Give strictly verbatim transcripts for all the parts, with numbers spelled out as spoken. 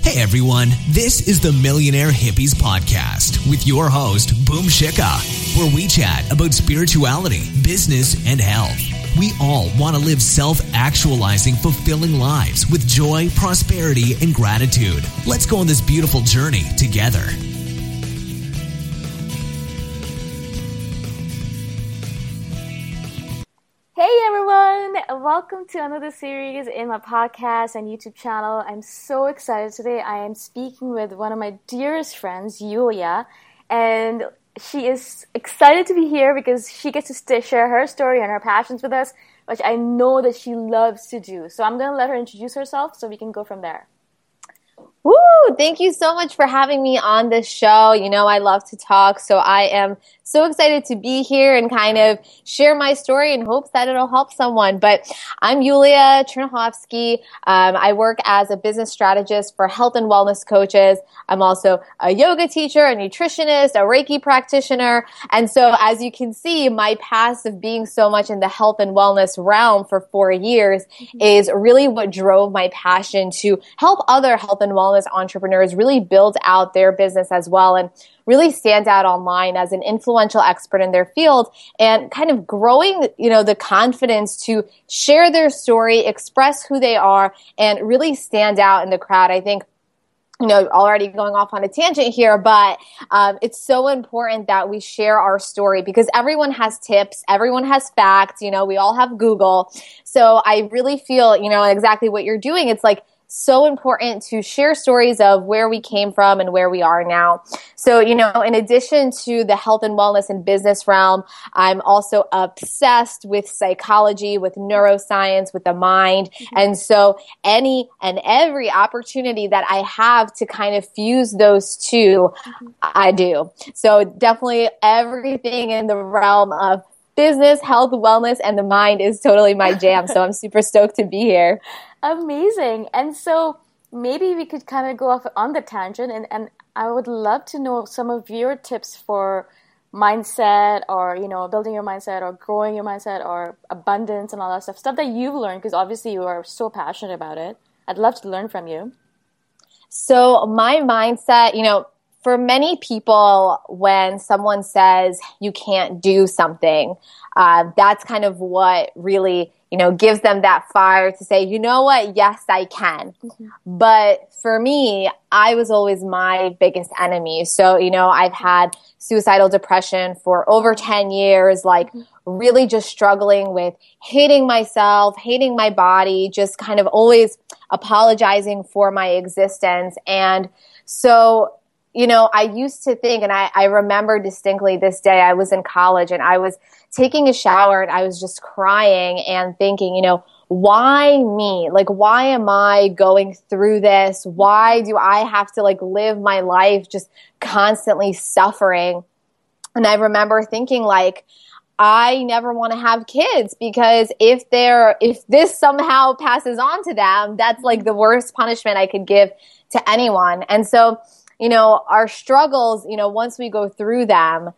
Hey everyone, this is the Millionaire Hippies podcast with your host, Boom Shikha, where we chat about spirituality, business, and health. We all want to live self-actualizing, fulfilling lives with joy, prosperity, and gratitude. Let's go on this beautiful journey together. Hey everyone, welcome to another series in my podcast and YouTube channel. I'm so excited today. I am speaking with one of my dearest friends, Yuliya, and she is excited to be here because she gets to st- share her story and her passions with us, which I know that she loves to do. So I'm going to let her introduce herself so we can go from there. Woo! Thank you so much for having me on this show. You know, I love to talk, so I am so excited to be here and kind of share my story in hopes that it'll help someone. But I'm Yuliya Chernyhovsky. Um, I work as a business strategist for health and wellness coaches. I'm also a yoga teacher, a nutritionist, a Reiki practitioner. And so as you can see, my past of being so much in the health and wellness realm for four years is really what drove my passion to help other health and wellness as entrepreneurs really build out their business as well and really stand out online as an influential expert in their field and kind of growing, you know, the confidence to share their story, express who they are, and really stand out in the crowd. I think, you know, already going off on a tangent here, but um, it's so important that we share our story because everyone has tips, everyone has facts, you know, we all have Google. So I really feel, you know, exactly what you're doing. It's like, so important to share stories of where we came from and where we are now. So, you know, in addition to the health and wellness and business realm, I'm also obsessed with psychology, with neuroscience, with the mind. Mm-hmm. And so any and every opportunity that I have to kind of fuse those two, mm-hmm. I do. So definitely everything in the realm of business, health, wellness, and the mind is totally my jam. So I'm super stoked to be here. Amazing. And so maybe we could kind of go off on the tangent and, and I would love to know some of your tips for mindset or, you know, building your mindset or growing your mindset or abundance and all that stuff, stuff that you've learned because obviously you are so passionate about it. I'd love to learn from you. So my mindset, you know, for many people, when someone says you can't do something, uh, that's kind of what really, you know, gives them that fire to say, you know what, yes, I can. Mm-hmm. But for me, I was always my biggest enemy. So, you know, I've had suicidal depression for over ten years, like really just struggling with hating myself, hating my body, just kind of always apologizing for my existence. And so, you know, I used to think, and I, I remember distinctly this day, I was in college and I was taking a shower and I was just crying and thinking, you know, why me? Like, why am I going through this? Why do I have to like live my life just constantly suffering? And I remember thinking like, I never want to have kids because if they're, if this somehow passes on to them, that's like the worst punishment I could give to anyone. And so, you know, our struggles, you know, once we go through them,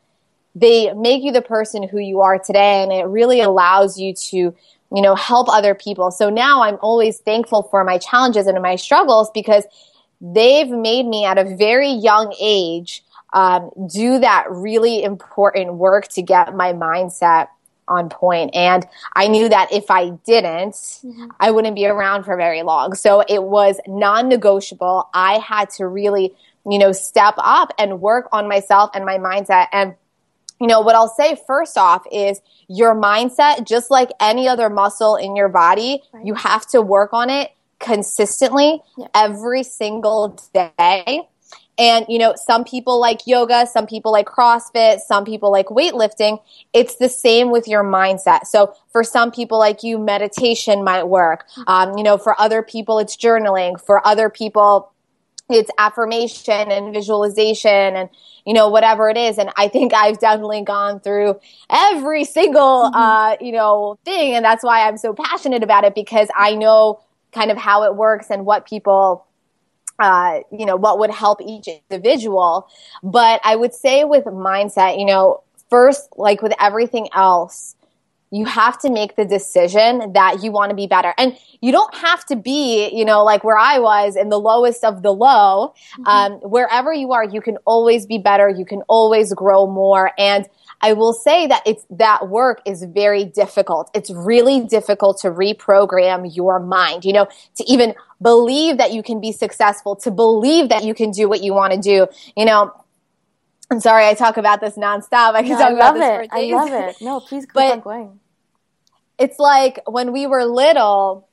they make you the person who you are today. And it really allows you to you know, help other people. So now I'm always thankful for my challenges and my struggles because they've made me at a very young age um, do that really important work to get my mindset on point. And I knew that if I didn't, mm-hmm. I wouldn't be around for very long. So it was non-negotiable. I had to really, you know, step up and work on myself and my mindset. And, you know, what I'll say first off is your mindset, just like any other muscle in your body, right. you have to work on it consistently yeah. every single day. And, you know, some people like yoga, some people like CrossFit, some people like weightlifting. It's the same with your mindset. So for some people like you, meditation might work. Um, you know, for other people, it's journaling. For other people, it's affirmation and visualization and, you know, whatever it is. And I think I've definitely gone through every single, uh, you know, thing. And that's why I'm so passionate about it, because I know kind of how it works and what people, uh, you know, what would help each individual. But I would say with mindset, you know, first, like with everything else, you have to make the decision that you want to be better. And you don't have to be, you know, like where I was in the lowest of the low. Mm-hmm. Um, wherever you are, you can always be better. You can always grow more. And I will say that it's that work is very difficult. It's really difficult to reprogram your mind, you know, to even believe that you can be successful, to believe that you can do what you want to do, you know. I'm sorry, I talk about this nonstop. I can no, talk I about this it. for days. I love it. No, please keep on going. It's like when we were little,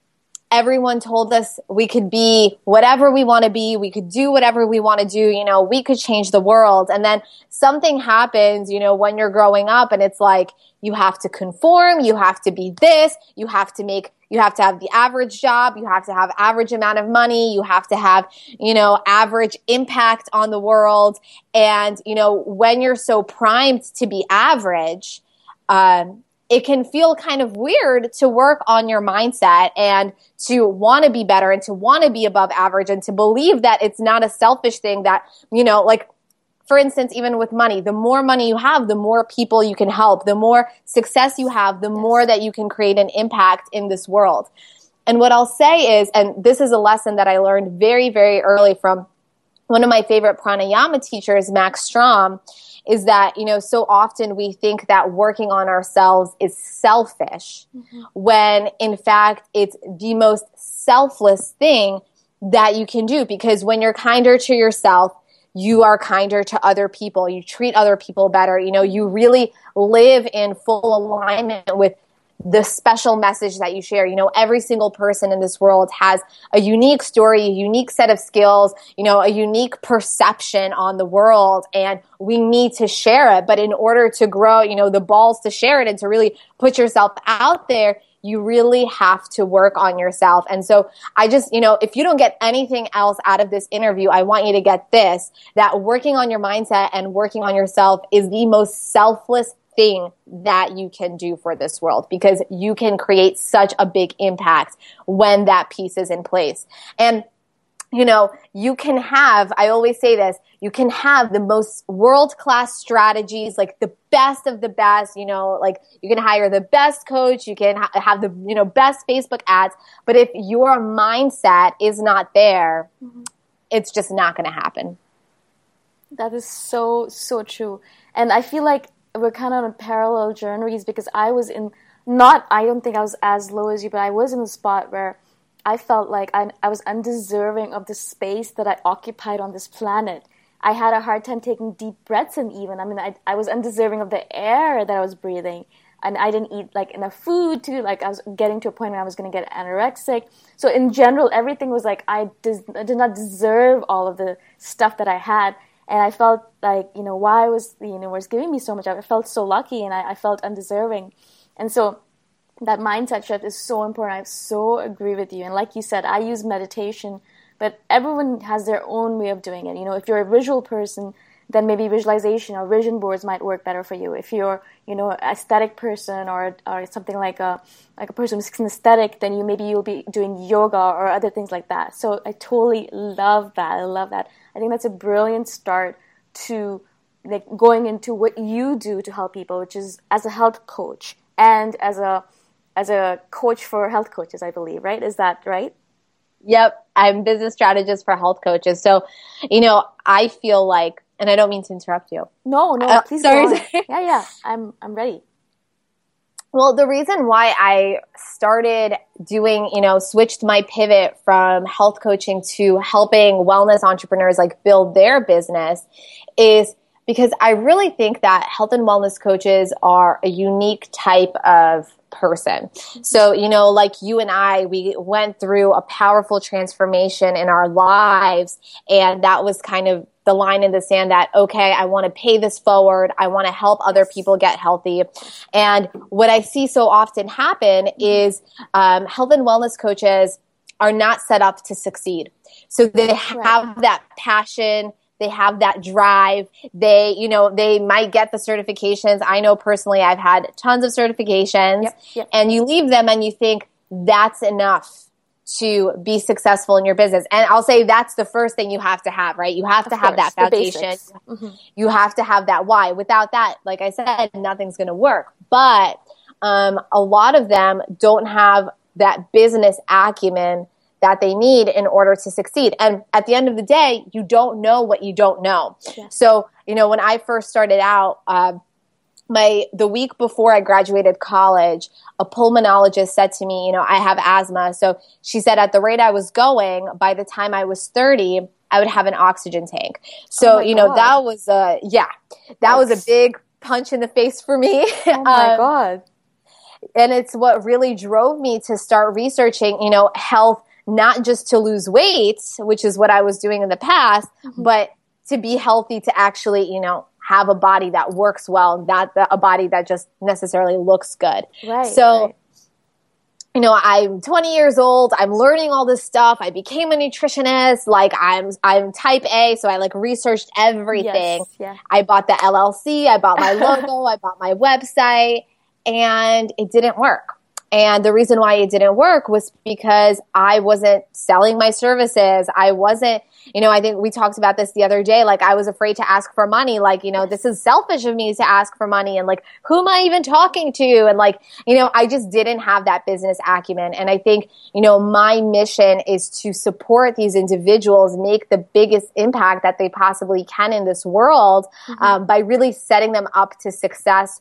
everyone told us we could be whatever we want to be. We could do whatever we want to do. You know, we could change the world. And then something happens, you know, when you're growing up, and it's like you have to conform. You have to be this. You have to make You have to have the average job. You have to have average amount of money. You have to have, you know, average impact on the world. And, you know, when you're so primed to be average, um, it can feel kind of weird to work on your mindset and to want to be better and to want to be above average and to believe that it's not a selfish thing that, you know, like, for instance, even with money, the more money you have, the more people you can help, the more success you have, the more that you can create an impact in this world. And what I'll say is, and this is a lesson that I learned very, very early from one of my favorite pranayama teachers, Max Strom, is that, you know, so often we think that working on ourselves is selfish, mm-hmm. when in fact it's the most selfless thing that you can do, because when you're kinder to yourself, you are kinder to other people. You treat other people better. You know, you really live in full alignment with the special message that you share. You know, every single person in this world has a unique story, a unique set of skills, you know, a unique perception on the world, and we need to share it. But in order to grow, you know, the balls to share it and to really put yourself out there, you really have to work on yourself. And so I just, you know, if you don't get anything else out of this interview, I want you to get this, that working on your mindset and working on yourself is the most selfless thing that you can do for this world, because you can create such a big impact when that piece is in place. And, you know, you can have, I always say this, you can have the most world-class strategies, like the best of the best, you know, like you can hire the best coach, you can ha- have the, you know, best Facebook ads. But if your mindset is not there, mm-hmm. it's just not going to happen. That is so, so true. And I feel like we're kind of on parallel journeys, because I was in, not, I don't think I was as low as you, but I was in a spot where I felt like I, I was undeserving of the space that I occupied on this planet. I had a hard time taking deep breaths in even. I mean, I, I was undeserving of the air that I was breathing. And I didn't eat, like, enough food too. Like, I was getting to a point where I was going to get anorexic. So in general, everything was like, I, des- I did not deserve all of the stuff that I had. And I felt like, you know, why was the universe giving me so much? I felt so lucky, and I, I felt undeserving. And so that mindset shift is so important. I so agree with you. And like you said, I use meditation, but everyone has their own way of doing it. You know, if you're a visual person, then maybe visualization or vision boards might work better for you. If you're, you know, an aesthetic person, or or something like a like a person who's kinesthetic, then you maybe you'll be doing yoga or other things like that. So I totally love that. I love that. I think that's a brilliant start to, like, going into what you do to help people, which is as a health coach and as a as a coach for health coaches, I believe, right? Is that right? Yep. I'm business strategist for health coaches. So, you know, I feel like, and I don't mean to interrupt you. No, no, uh, please sorry. Go on. Yeah, yeah. I'm I'm ready. Well, the reason why I started doing, you know, switched my pivot from health coaching to helping wellness entrepreneurs like build their business is because I really think that health and wellness coaches are a unique type of person. So, you know, like you and I, we went through a powerful transformation in our lives, and that was kind of the line in the sand that, okay, I want to pay this forward. I want to help other people get healthy. And what I see so often happen is um, health and wellness coaches are not set up to succeed. So they have that passion. They have that drive. They, you know, they might get the certifications. I know personally I've had tons of certifications. Yep, yep. And you leave them and you think that's enough to be successful in your business. And I'll say that's the first thing you have to have, right? You have to of have course, that foundation. Mm-hmm. You have to have that why. Without that, like I said, nothing's going to work. But um, a lot of them don't have that business acumen that they need in order to succeed. And at the end of the day, you don't know what you don't know. Yeah. So, you know, when I first started out, uh, my the week before I graduated college, a pulmonologist said to me, you know, I have asthma. So she said at the rate I was going, by the time I was thirty, I would have an oxygen tank. So, oh you know, God. that was a, yeah, that That's... was a big punch in the face for me. Oh my um, God. And it's what really drove me to start researching, you know, health, not just to lose weight, which is what I was doing in the past, mm-hmm. but to be healthy, to actually, you know, have a body that works well, not the, a body that just necessarily looks good. Right. So, right. you know, I'm twenty years old. I'm learning all this stuff. I became a nutritionist. Like I'm, I'm type A. So I like researched everything. Yes, yeah. I bought the L L C. I bought my logo. I bought my website, and it didn't work. And the reason why it didn't work was because I wasn't selling my services. I wasn't, you know, I think we talked about this the other day. Like I was afraid to ask for money. Like, you know, this is selfish of me to ask for money. And like, who am I even talking to? And like, you know, I just didn't have that business acumen. And I think, you know, my mission is to support these individuals, make the biggest impact that they possibly can in this world, mm-hmm. um, by really setting them up to success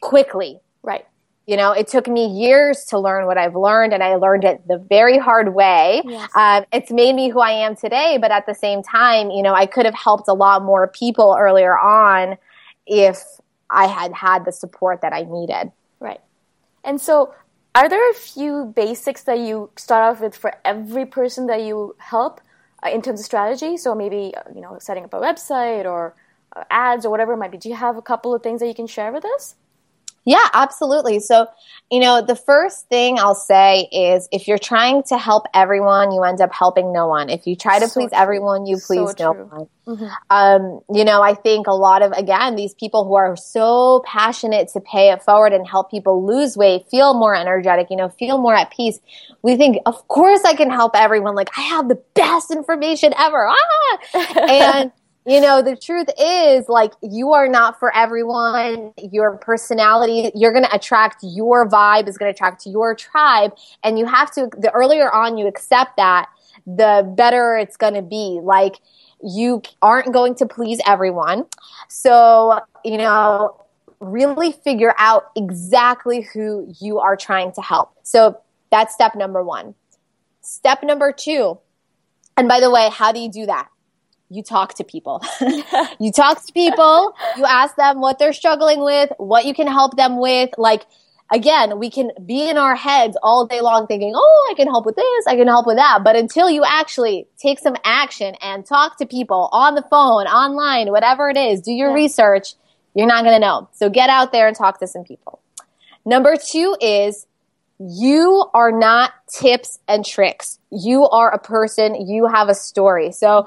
quickly. Right. You know, it took me years to learn what I've learned, and I learned it the very hard way. Yes. Um, it's made me who I am today, but at the same time, you know, I could have helped a lot more people earlier on if I had had the support that I needed. Right. And so are there a few basics that you start off with for every person that you help uh, in terms of strategy? So maybe, you know, setting up a website or uh, ads or whatever it might be. Do you have a couple of things that you can share with us? Yeah, absolutely. So, you know, the first thing I'll say is if you're trying to help everyone, you end up helping no one. If you try to so please true. everyone, you please so no true. one. Mm-hmm. Um, you know, I think a lot of, again, these people who are so passionate to pay it forward and help people lose weight, feel more energetic, you know, feel more at peace. We think, of course I can help everyone. Like, I have the best information ever. Ah! And you know, the truth is, like, you are not for everyone. Your personality, you're going to attract your vibe, is going to attract your tribe. And you have to, the earlier on you accept that, the better it's going to be. Like, you aren't going to please everyone. So, you know, really figure out exactly who you are trying to help. So that's step number one. Step number two, and by the way, how do you do that? You talk to people. You talk to people. You ask them what they're struggling with, what you can help them with. Like, again, we can be in our heads all day long thinking, oh, I can help with this, I can help with that. But until you actually take some action and talk to people on the phone, online, whatever it is, do your yeah. research, you're not going to know. So get out there and talk to some people. Number two is you are not tips and tricks. You are a person. You have a story. So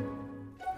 All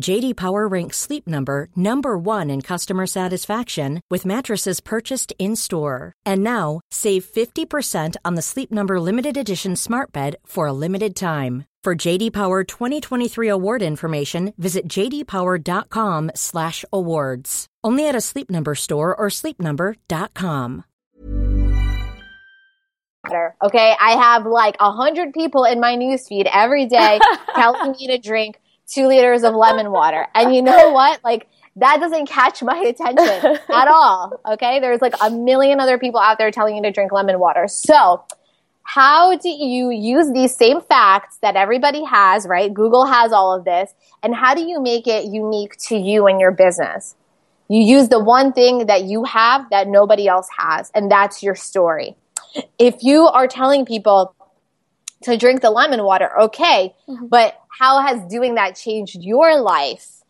J D Power ranks Sleep Number number one in customer satisfaction with mattresses purchased in-store. And now, save fifty percent on the Sleep Number Limited Edition smart bed for a limited time. For J D Power twenty twenty-three award information, visit jdpower.com slash awards. Only at a Sleep Number store or sleep number dot com. Okay, I have like one hundred people in my newsfeed every day telling me to drink two liters of lemon water. And you know what? Like, that doesn't catch my attention at all. Okay. There's like a million other people out there telling you to drink lemon water. So how do you use these same facts that everybody has, right? Google has all of this. And how do you make it unique to you and your business? You use the one thing that you have that nobody else has, and that's your story. If you are telling people to drink the lemon water, okay, mm-hmm. but how has doing that changed your life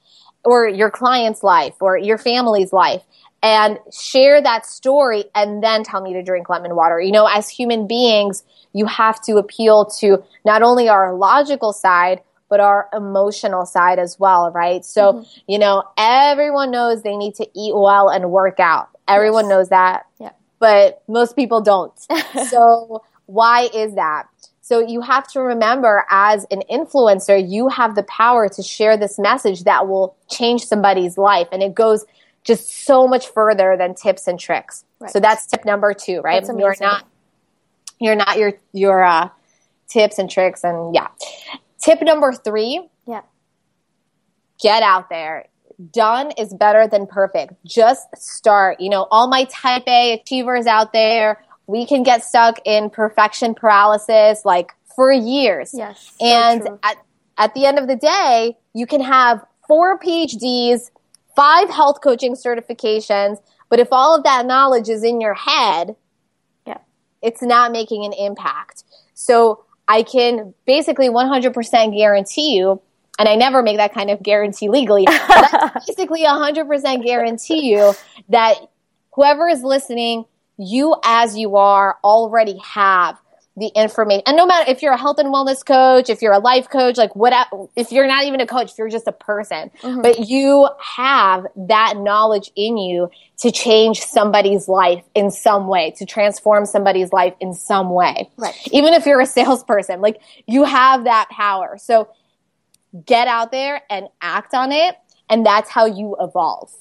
or your client's life or your family's life? And share that story and then tell me to drink lemon water. You know, as human beings, you have to appeal to not only our logical side, but our emotional side as well, right? So, mm-hmm. you know, everyone knows they need to eat well and work out. Everyone yes. knows that, yeah. but most people don't. So why is that? So you have to remember, as an influencer, you have the power to share this message that will change somebody's life. And it goes just so much further than tips and tricks. Right. So that's tip number two, right? You're not, you're not your your uh, tips and tricks, and yeah. Tip number three, yeah. get out there. Done is better than perfect. Just start. You know, all my type A achievers out there, we can get stuck in perfection paralysis like for years. Yes, and so true. at at the end of the day, you can have four P H Ds. Five health coaching certifications, but if all of that knowledge is in your head, yeah. it's not making an impact. So I can basically one hundred percent guarantee you, and I never make that kind of guarantee legally, but that's basically one hundred percent guarantee you that whoever is listening, you as you are already have the information. And no matter if you're a health and wellness coach, if you're a life coach, like what, if you're not even a coach, if you're just a person, mm-hmm. but you have that knowledge in you to change somebody's life in some way, to transform somebody's life in some way. Right. Even if you're a salesperson, like you have that power. So get out there and act on it. And that's how you evolve.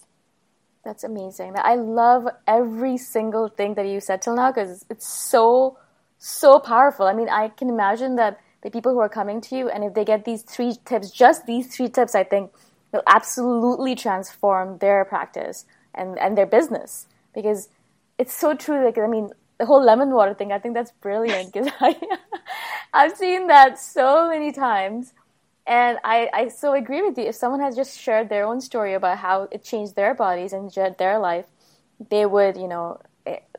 That's amazing. I love every single thing that you said till now, because it's so So powerful. I mean, I can imagine that the people who are coming to you, and if they get these three tips, just these three tips, I think will absolutely transform their practice and, and their business, because it's so true. Like, I mean, the whole lemon water thing, I think that's brilliant, because I've seen that so many times. And I, I so agree with you. If someone has just shared their own story about how it changed their bodies and their life, they would, you know,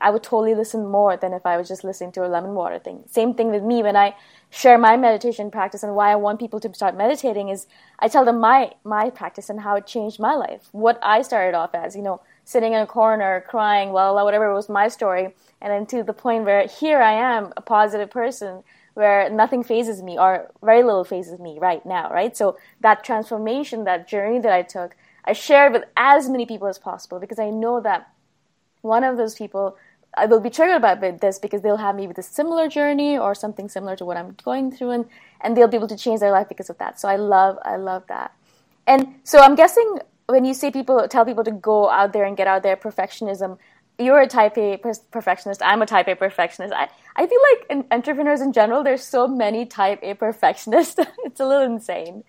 I would totally listen more than if I was just listening to a lemon water thing. Same thing with me when I share my meditation practice, and why I want people to start meditating is I tell them my my practice and how it changed my life. What I started off as, you know, sitting in a corner, crying, well, whatever was my story, and then to the point where here I am, a positive person, where nothing phases me or very little phases me right now, right? So that transformation, that journey that I took, I shared with as many people as possible, because I know that one of those people, I will be triggered by this because they'll have maybe a similar journey or something similar to what I'm going through, and, and they'll be able to change their life because of that. So I love, I love that. And so I'm guessing when you say people, tell people to go out there and get out there, perfectionism, you're a type A perfectionist, I'm a type A perfectionist. I, I feel like in entrepreneurs in general, there's so many type A perfectionists. It's a little insane.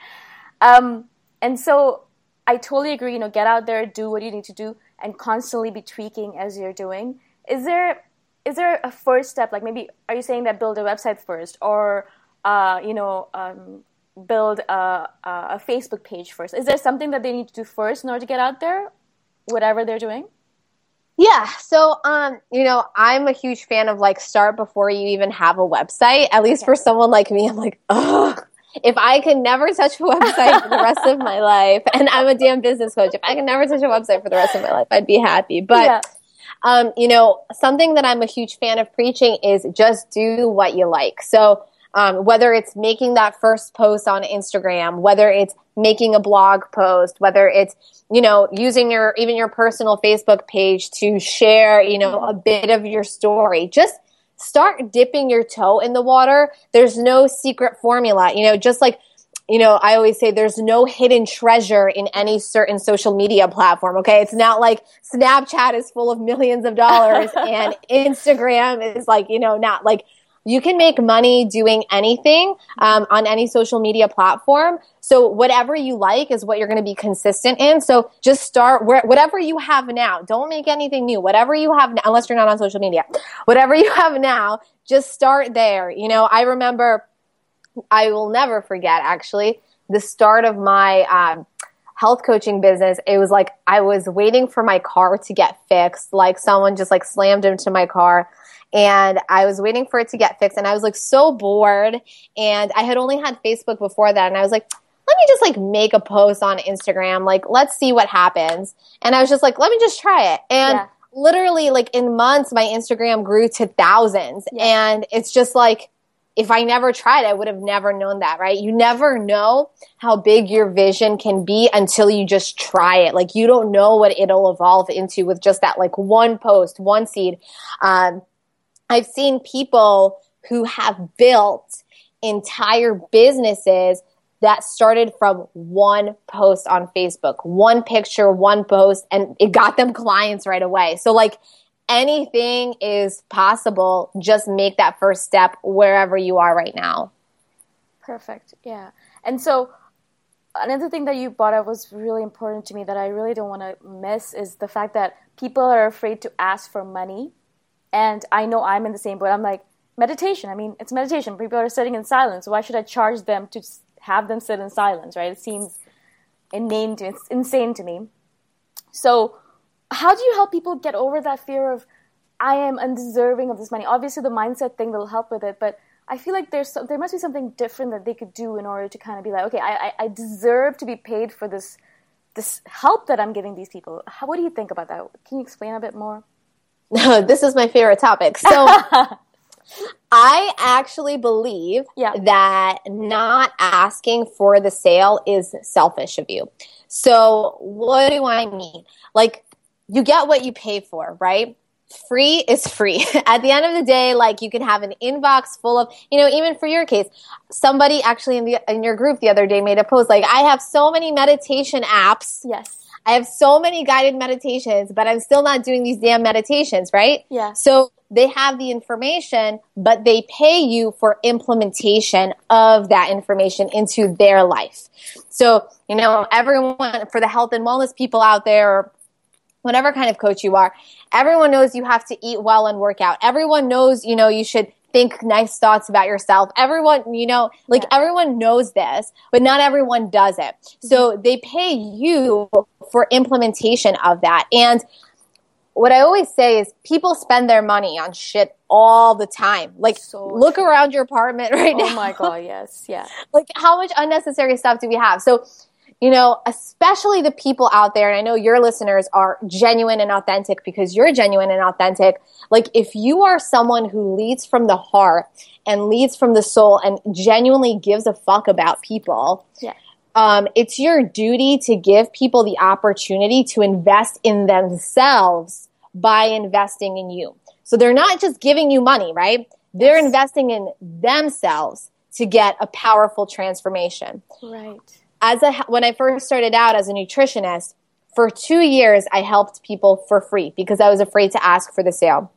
Um, and so I totally agree, you know, get out there, do what you need to do, and constantly be tweaking as you're doing. Is there is there a first step? Like maybe, are you saying that build a website first, or uh, you know, um, build a, a Facebook page first? Is there something that they need to do first in order to get out there, whatever they're doing? Yeah. So, um, you know, I'm a huge fan of like start before you even have a website. At least yeah. for someone like me, I'm like, ugh. If I can never touch a website for the rest of my life, and I'm a damn business coach, if I can never touch a website for the rest of my life, I'd be happy. But, yeah. um, you know, something that I'm a huge fan of preaching is just do what you like. So um, whether it's making that first post on Instagram, whether it's making a blog post, whether it's, you know, using your even your personal Facebook page to share, you know, a bit of your story, just start dipping your toe in the water. There's no secret formula. You know, just like, you know, I always say there's no hidden treasure in any certain social media platform, okay? It's not like Snapchat is full of millions of dollars and Instagram is like, you know, not like you can make money doing anything um, on any social media platform. So whatever you like is what you're going to be consistent in. So just start where, whatever you have now. Don't make anything new. Whatever you have now, unless you're not on social media, whatever you have now, just start there. You know, I remember, I will never forget actually, the start of my um, health coaching business. It was like I was waiting for my car to get fixed. Like someone just like slammed into my car. And I was waiting for it to get fixed. And I was like so bored. And I had only had Facebook before that. And I was like, let me just like make a post on Instagram. Like, let's see what happens. And I was just like, let me just try it. And yeah. literally like in months, my Instagram grew to thousands. Yeah. And it's just like, if I never tried, I would have never known that, right? You never know how big your vision can be until you just try it. Like you don't know what it'll evolve into with just that like one post, one seed. Um, I've seen people who have built entire businesses that started from one post on Facebook, one picture, one post, and it got them clients right away. So like anything is possible. Just make that first step wherever you are right now. Perfect. Yeah. And so another thing that you brought up was really important to me that I really don't want to miss is the fact that people are afraid to ask for money. And I know I'm in the same boat. I'm like, meditation. I mean, it's meditation. People are sitting in silence. Why should I charge them to have them sit in silence, right? It seems inane to, it's insane to me. So how do you help people get over that fear of, I am undeserving of this money? Obviously, the mindset thing will help with it. But I feel like there's so, there must be something different that they could do in order to kind of be like, okay, I, I, I deserve to be paid for this, this help that I'm giving these people. How, what do you think about that? Can you explain a bit more? No, this is my favorite topic. So I actually believe yeah. that not asking for the sale is selfish of you. So what do I mean? Like you get what you pay for, right? Free is free. At the end of the day, like you can have an inbox full of, you know, even for your case, somebody actually in the in your group the other day made a post like, I have so many meditation apps. Yes. I have so many guided meditations, but I'm still not doing these damn meditations, right? Yeah. So they have the information, but they pay you for implementation of that information into their life. So, you know, everyone, for the health and wellness people out there, or whatever kind of coach you are, everyone knows you have to eat well and work out. Everyone knows, you know, you should think nice thoughts about yourself. Everyone, you know, like yeah. everyone knows this, but not everyone does it. So they pay you for implementation of that. And what I always say is people spend their money on shit all the time. Like, so look true. around your apartment right now. Oh, my God, yes, yeah. Like, how much unnecessary stuff do we have? So, you know, especially the people out there, and I know your listeners are genuine and authentic because you're genuine and authentic. Like, if you are someone who leads from the heart and leads from the soul and genuinely gives a fuck about people, yeah. Um, it's your duty to give people the opportunity to invest in themselves by investing in you. So they're not just giving you money, right? They're yes. investing in themselves to get a powerful transformation. Right. As a, when I first started out as a nutritionist, for two years I helped people for free because I was afraid to ask for the sale.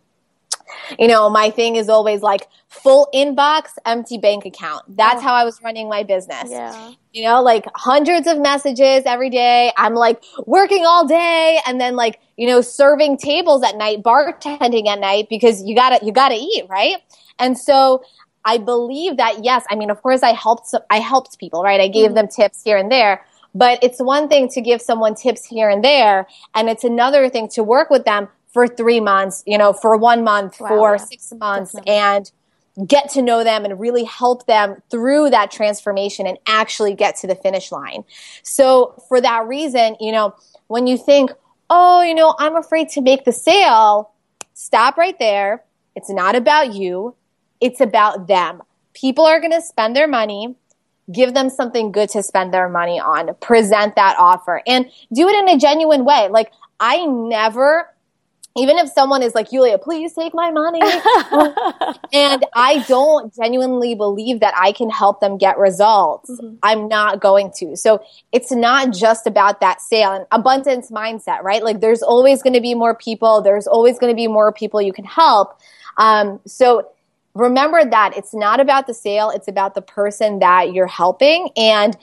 You know, my thing is always like full inbox, empty bank account. That's oh. how I was running my business. Yeah. You know, like hundreds of messages every day. I'm like working all day and then like, you know, serving tables at night, bartending at night because you gotta, you gotta eat, right? And so I believe that, yes, I mean, of course I helped, I helped people, right? I gave mm-hmm. them tips here and there. But it's one thing to give someone tips here and there, and it's another thing to work with them for three months, you know, for one month, wow, for yeah. six months, and get to know them and really help them through that transformation and actually get to the finish line. So for that reason, you know, when you think, oh, you know, I'm afraid to make the sale, stop right there. It's not about you. It's about them. People are going to spend their money. Give them something good to spend their money on. Present that offer and do it in a genuine way. Like, I never... Even if someone is like, Yuliya, please take my money. And I don't genuinely believe that I can help them get results. Mm-hmm. I'm not going to. So it's not just about that sale and abundance mindset, right? Like there's always going to be more people. There's always going to be more people you can help. Um, so remember that it's not about the sale. It's about the person that you're helping. And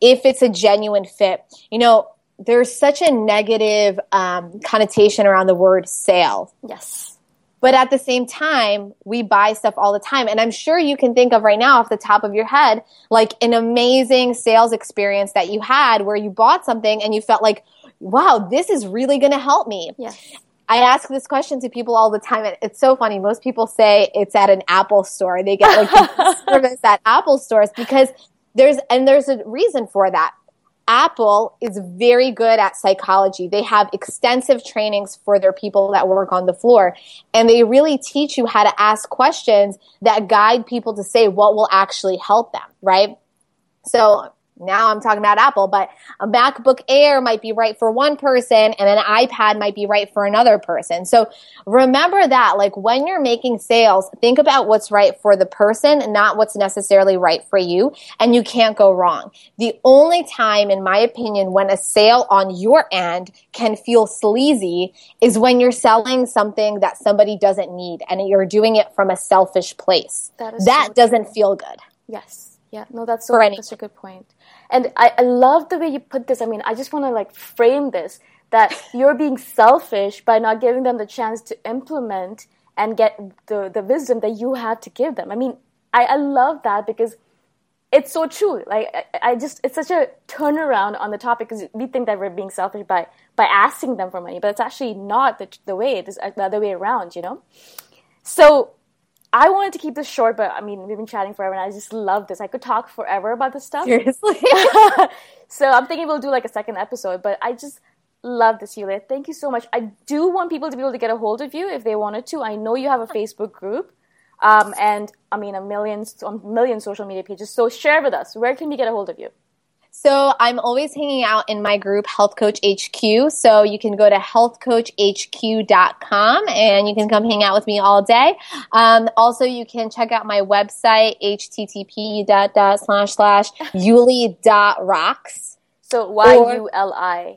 if it's a genuine fit, you know, there's such a negative um, connotation around the word sale. Yes. But at the same time, we buy stuff all the time. And I'm sure you can think of right now off the top of your head, like an amazing sales experience that you had where you bought something and you felt like, wow, this is really going to help me. Yes. I ask this question to people all the time. And it's so funny. Most people say it's at an Apple store. They get like service at Apple stores because there's – and there's a reason for that. Apple is very good at psychology. They have extensive trainings for their people that work on the floor. And they really teach you how to ask questions that guide people to say what will actually help them, right? So now I'm talking about Apple, but a MacBook Air might be right for one person and an iPad might be right for another person. So remember that, like when you're making sales, think about what's right for the person and not what's necessarily right for you, and you can't go wrong. The only time, in my opinion, when a sale on your end can feel sleazy is when you're selling something that somebody doesn't need and you're doing it from a selfish place. That, is that so doesn't true. feel good. Yes. Yeah, no, that's so, that's a good point. And I, I love the way you put this. I mean, I just want to like frame this, that you're being selfish by not giving them the chance to implement and get the, the wisdom that you had to give them. I mean, I, I love that because it's so true. Like, I, I just, it's such a turnaround on the topic because we think that we're being selfish by, by asking them for money, but it's actually not the, the way. It is the other way around, you know? So... I wanted to keep this short, but I mean, we've been chatting forever and I just love this. I could talk forever about this stuff. Seriously. So I'm thinking we'll do like a second episode, but I just love this, Yuliya. Thank you so much. I do want people to be able to get a hold of you if they wanted to. I know you have a Facebook group um, and I mean, a million, a million social media pages. So share with us, where can we get a hold of you? So I'm always hanging out in my group, Health Coach H Q. So you can go to health coach h q dot com and you can come hang out with me all day. Um, also, you can check out my website, http dot dot slash slash yuli dot rocks. So Y U L I.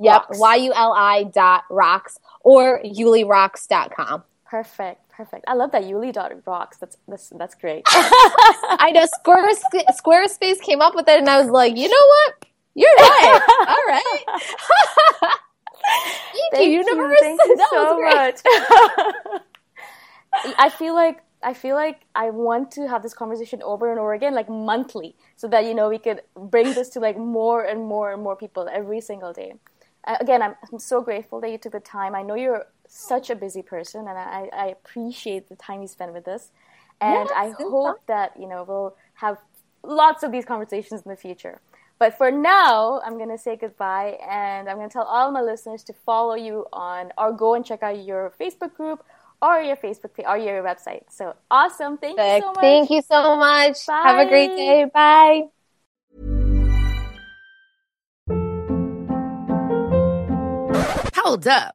Yep, Y U L I dot rocks or yuli rocks dot com. Perfect. Perfect. I love that Yuli.rocks. That's, that's that's great. I know Squares, Squarespace came up with it, and I was like, you know what? You're right. All right. Thank, Thank you, universe. Thank you that so much. I feel like I feel like I want to have this conversation over and over again, like monthly, so that you know we could bring this to like more and more and more people every single day. again, I'm, I'm so grateful that you took the time. I know you're such a busy person, and I, I appreciate the time you spend with us. And yes, I hope fun. that, you know, we'll have lots of these conversations in the future. But for now, I'm going to say goodbye, and I'm going to tell all my listeners to follow you on, or go and check out your Facebook group or your Facebook page or your website. So awesome. Thank you so much. Thank you so much. Bye. Have a great day. Bye. Hold up.